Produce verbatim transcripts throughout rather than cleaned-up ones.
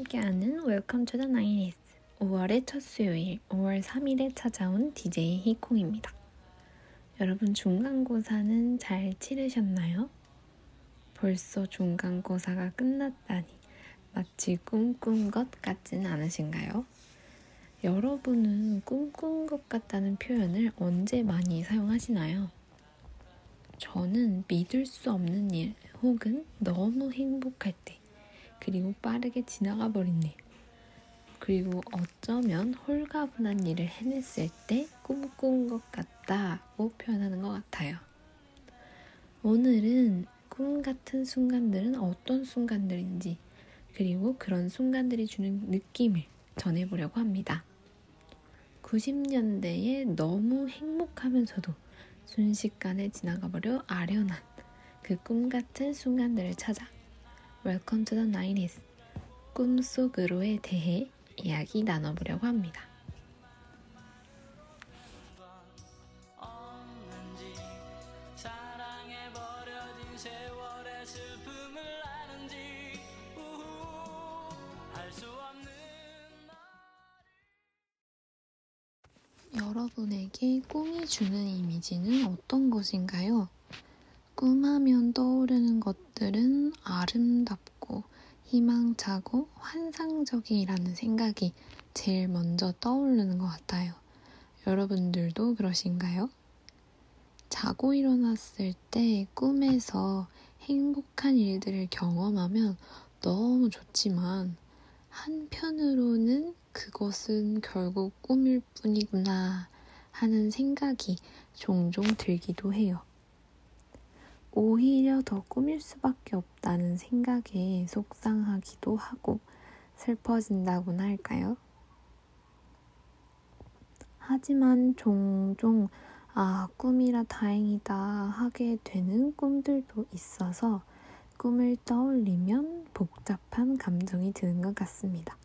함께하는 Welcome to the 나인티즈 오월의 첫 수요일 오월 삼일에 찾아온 디제이 히콩입니다. 여러분 중간고사는 잘 치르셨나요? 벌써 중간고사가 끝났다니 마치 꿈꾼 것 같진 않으신가요? 여러분은 꿈꾼 것 같다는 표현을 언제 많이 사용하시나요? 저는 믿을 수 없는 일 혹은 너무 행복할 때 그리고 빠르게 지나가 버린 일 그리고 어쩌면 홀가분한 일을 해냈을 때 꿈꾼 것 같다고 표현하는 것 같아요. 오늘은 꿈 같은 순간들은 어떤 순간들인지 그리고 그런 순간들이 주는 느낌을 전해보려고 합니다. 구십 년대에 너무 행복하면서도 순식간에 지나가버려 아련한 그 꿈 같은 순간들을 찾아 Welcome to the 나인티즈 꿈속으로에 대해 이야기 나눠보려고 합니다. 여러분에게 꿈이 주는 이미지는 어떤 것인가요? 꿈하면 떠오르는 것들은 아름답고 희망차고 환상적이라는 생각이 제일 먼저 떠오르는 것 같아요. 여러분들도 그러신가요? 자고 일어났을 때 꿈에서 행복한 일들을 경험하면 너무 좋지만 한편으로는 그것은 결국 꿈일 뿐이구나 하는 생각이 종종 들기도 해요. 오히려 더 꾸밀 수밖에 없다는 생각에 속상하기도 하고 슬퍼진다고나 할까요? 하지만 종종 아, 꿈이라 다행이다 하게 되는 꿈들도 있어서 꿈을 떠올리면 복잡한 감정이 드는 것 같습니다.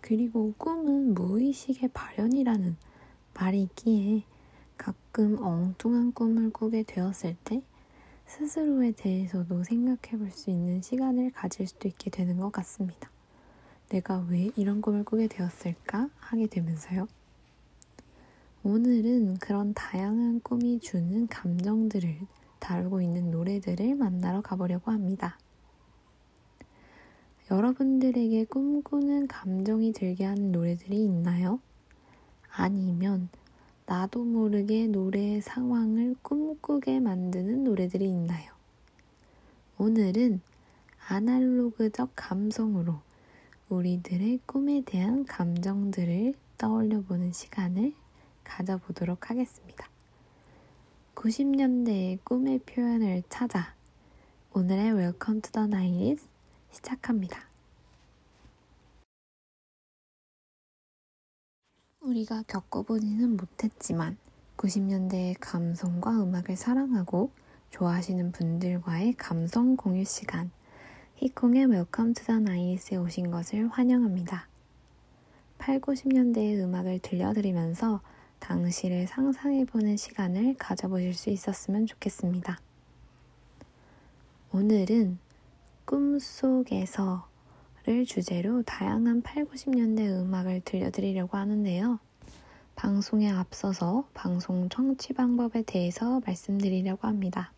그리고 꿈은 무의식의 발현이라는 말이 있기에 가끔 엉뚱한 꿈을 꾸게 되었을 때 스스로에 대해서도 생각해 볼 수 있는 시간을 가질 수도 있게 되는 것 같습니다. 내가 왜 이런 꿈을 꾸게 되었을까 하게 되면서요. 오늘은 그런 다양한 꿈이 주는 감정들을 다루고 있는 노래들을 만나러 가보려고 합니다. 여러분들에게 꿈꾸는 감정이 들게 하는 노래들이 있나요? 아니면 나도 모르게 노래의 상황을 꿈꾸게 만드는 노래들이 있나요? 오늘은 아날로그적 감성으로 우리들의 꿈에 대한 감정들을 떠올려보는 시간을 가져보도록 하겠습니다. 구십 년대의 꿈의 표현을 찾아 오늘의 Welcome to the 나인티즈 시작합니다. 우리가 겪어보지는 못했지만 구십 년대의 감성과 음악을 사랑하고 좋아하시는 분들과의 감성 공유 시간 히콩의 Welcome to the 나인티즈에 오신 것을 환영합니다. 팔, 구십 년대의 음악을 들려드리면서 당시를 상상해보는 시간을 가져보실 수 있었으면 좋겠습니다. 오늘은 꿈속에서 를 주제로 다양한 팔, 구십 년대 음악을 들려드리려고 하는데요. 방송에 앞서서 방송 청취 방법에 대해서 말씀드리려고 합니다.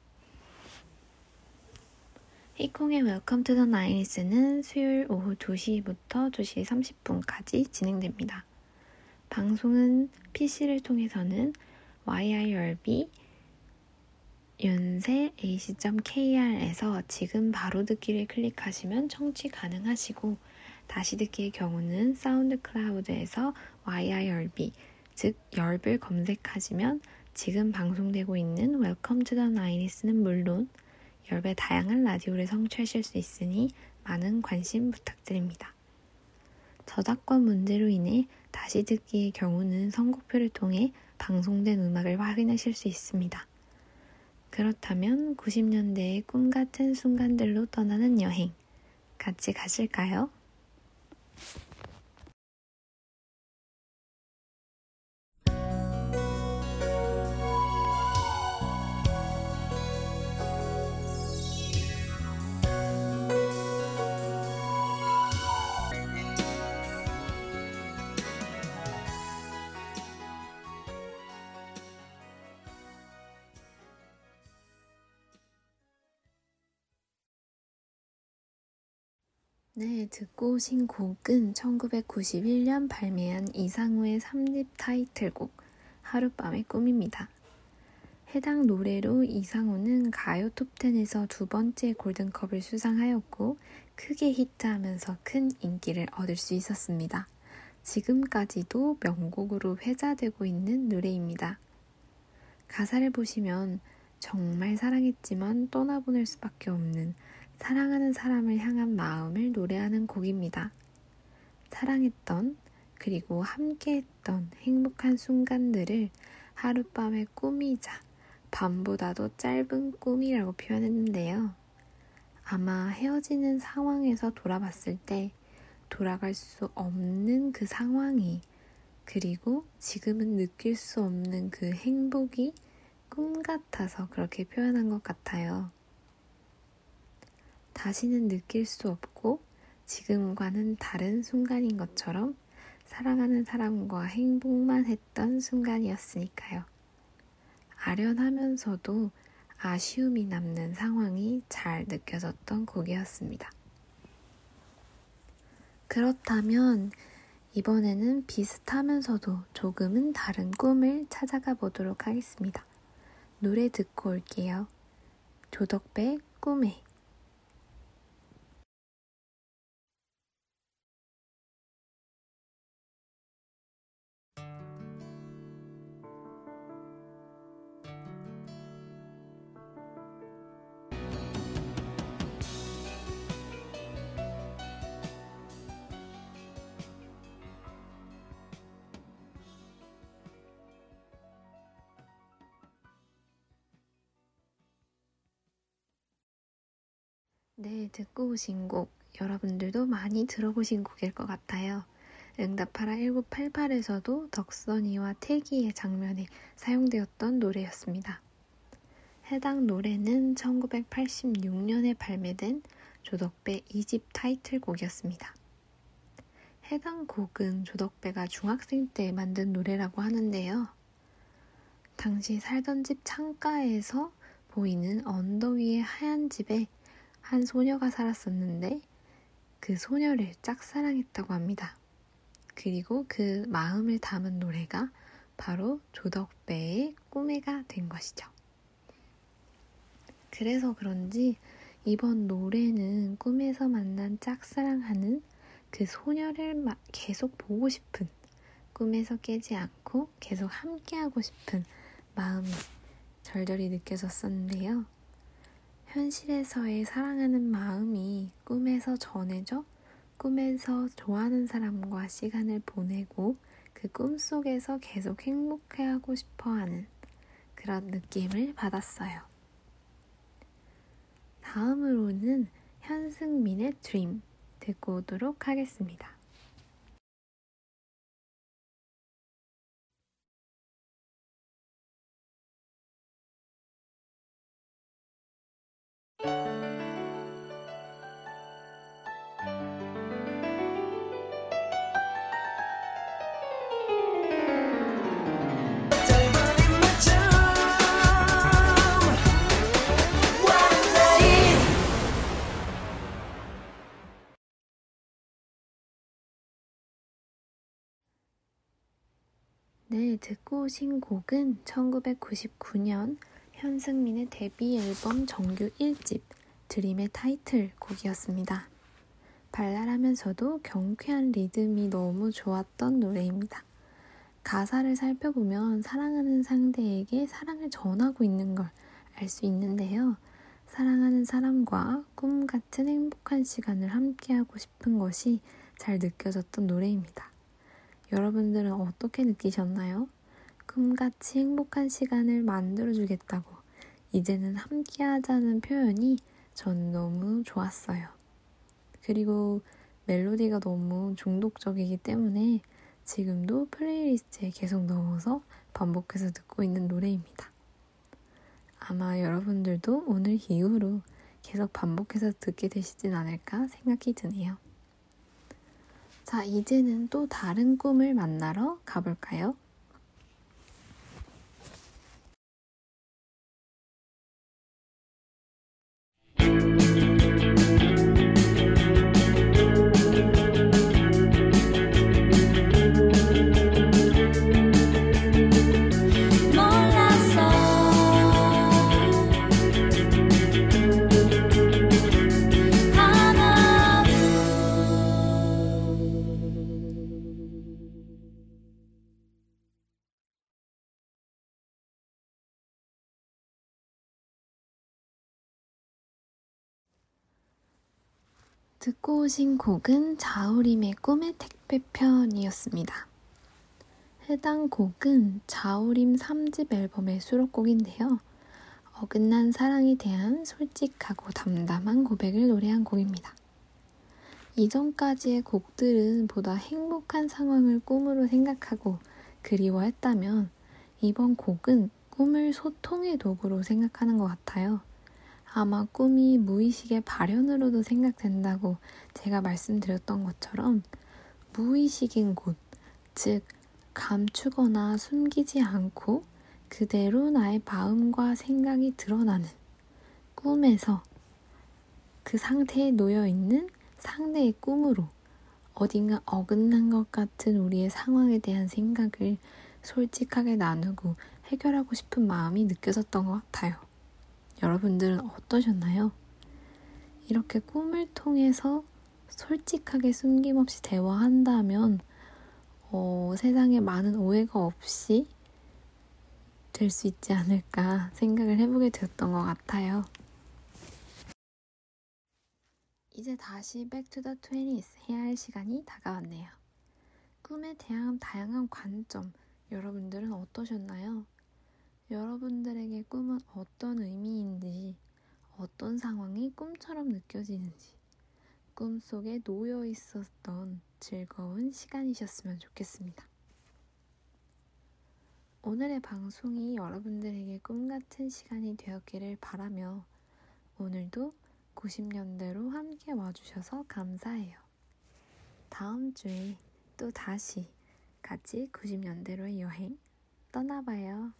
히콩의 Welcome to the 나인티즈는 수요일 오후 두 시부터 두 시 삼십 분까지 진행됩니다. 방송은 피시를 통해서는 와이아이알비 연세 에이씨 점 케이알에서 지금 바로 듣기를 클릭하시면 청취 가능하시고 다시 듣기의 경우는 사운드 클라우드에서 와이아이알비 즉 열을 검색하시면 지금 방송되고 있는 Welcome to the 나인티즈는 물론 열의 다양한 라디오를 성취하실 수 있으니 많은 관심 부탁드립니다. 저작권 문제로 인해 다시 듣기의 경우는 선곡표를 통해 방송된 음악을 확인하실 수 있습니다. 그렇다면 구십 년대의 꿈같은 순간들로 떠나는 여행 같이 가실까요? 네, 듣고 오신 곡은 천구백구십일 년 발매한 이상우의 삼 집 타이틀곡 하룻밤의 꿈입니다. 해당 노래로 이상우는 가요 톱텐에서 두 번째 골든컵을 수상하였고 크게 히트하면서 큰 인기를 얻을 수 있었습니다. 지금까지도 명곡으로 회자되고 있는 노래입니다. 가사를 보시면 정말 사랑했지만 떠나보낼 수밖에 없는 사랑하는 사람을 향한 마음을 노래하는 곡입니다. 사랑했던 그리고 함께했던 행복한 순간들을 하룻밤의 꿈이자 밤보다도 짧은 꿈이라고 표현했는데요. 아마 헤어지는 상황에서 돌아봤을 때 돌아갈 수 없는 그 상황이 그리고 지금은 느낄 수 없는 그 행복이 꿈 같아서 그렇게 표현한 것 같아요. 다시는 느낄 수 없고 지금과는 다른 순간인 것처럼 사랑하는 사람과 행복만 했던 순간이었으니까요. 아련하면서도 아쉬움이 남는 상황이 잘 느껴졌던 곡이었습니다. 그렇다면 이번에는 비슷하면서도 조금은 다른 꿈을 찾아가 보도록 하겠습니다. 노래 듣고 올게요. 조덕배 꿈에. 네, 듣고 오신 곡, 여러분들도 많이 들어보신 곡일 것 같아요. 응답하라 천구백팔십팔에서도 덕선이와 태기의 장면에 사용되었던 노래였습니다. 해당 노래는 천구백팔십육 년에 발매된 조덕배 이 집 타이틀곡이었습니다. 해당 곡은 조덕배가 중학생 때 만든 노래라고 하는데요. 당시 살던 집 창가에서 보이는 언덕 위의 하얀 집에 한 소녀가 살았었는데 그 소녀를 짝사랑했다고 합니다. 그리고 그 마음을 담은 노래가 바로 조덕배의 꿈에가 된 것이죠. 그래서 그런지 이번 노래는 꿈에서 만난 짝사랑하는 그 소녀를 계속 보고 싶은, 꿈에서 깨지 않고 계속 함께하고 싶은 마음이 절절히 느껴졌었는데요. 현실에서의 사랑하는 마음이 꿈에서 전해져 꿈에서 좋아하는 사람과 시간을 보내고 그 꿈속에서 계속 행복해하고 싶어하는 그런 느낌을 받았어요. 다음으로는 현승민의 드림 듣고 오도록 하겠습니다. 네, 듣고 오신 곡은 천구백구십구 년 현승민의 데뷔 앨범 정규 일 집 드림의 타이틀 곡이었습니다. 발랄하면서도 경쾌한 리듬이 너무 좋았던 노래입니다. 가사를 살펴보면 사랑하는 상대에게 사랑을 전하고 있는 걸 알 수 있는데요. 사랑하는 사람과 꿈같은 행복한 시간을 함께하고 싶은 것이 잘 느껴졌던 노래입니다. 여러분들은 어떻게 느끼셨나요? 꿈같이 행복한 시간을 만들어주겠다고 이제는 함께하자는 표현이 전 너무 좋았어요. 그리고 멜로디가 너무 중독적이기 때문에 지금도 플레이리스트에 계속 넣어서 반복해서 듣고 있는 노래입니다. 아마 여러분들도 오늘 이후로 계속 반복해서 듣게 되시진 않을까 생각이 드네요. 자, 이제는 또 다른 꿈을 만나러 가볼까요? 듣고 오신 곡은 자우림의 꿈의 택배 편이었습니다. 해당 곡은 자우림 삼 집 앨범의 수록곡인데요. 어긋난 사랑에 대한 솔직하고 담담한 고백을 노래한 곡입니다. 이전까지의 곡들은 보다 행복한 상황을 꿈으로 생각하고 그리워했다면 이번 곡은 꿈을 소통의 도구로 생각하는 것 같아요. 아마 꿈이 무의식의 발현으로도 생각된다고 제가 말씀드렸던 것처럼 무의식인 곳, 즉 감추거나 숨기지 않고 그대로 나의 마음과 생각이 드러나는 꿈에서 그 상태에 놓여있는 상대의 꿈으로 어딘가 어긋난 것 같은 우리의 상황에 대한 생각을 솔직하게 나누고 해결하고 싶은 마음이 느껴졌던 것 같아요. 여러분들은 어떠셨나요? 이렇게 꿈을 통해서 솔직하게 숨김없이 대화한다면 어, 세상에 많은 오해가 없이 될 수 있지 않을까 생각을 해보게 되었던 것 같아요. 이제 다시 백 투 더 트웬티스 해야 할 시간이 다가왔네요. 꿈에 대한 다양한 관점, 여러분들은 어떠셨나요? 여러분들에게 꿈은 어떤 의미인지, 어떤 상황이 꿈처럼 느껴지는지, 꿈속에 놓여 있었던 즐거운 시간이셨으면 좋겠습니다. 오늘의 방송이 여러분들에게 꿈같은 시간이 되었기를 바라며 오늘도 구십 년대로 함께 와주셔서 감사해요. 다음 주에 또 다시 같이 구십 년대로의 여행 떠나봐요.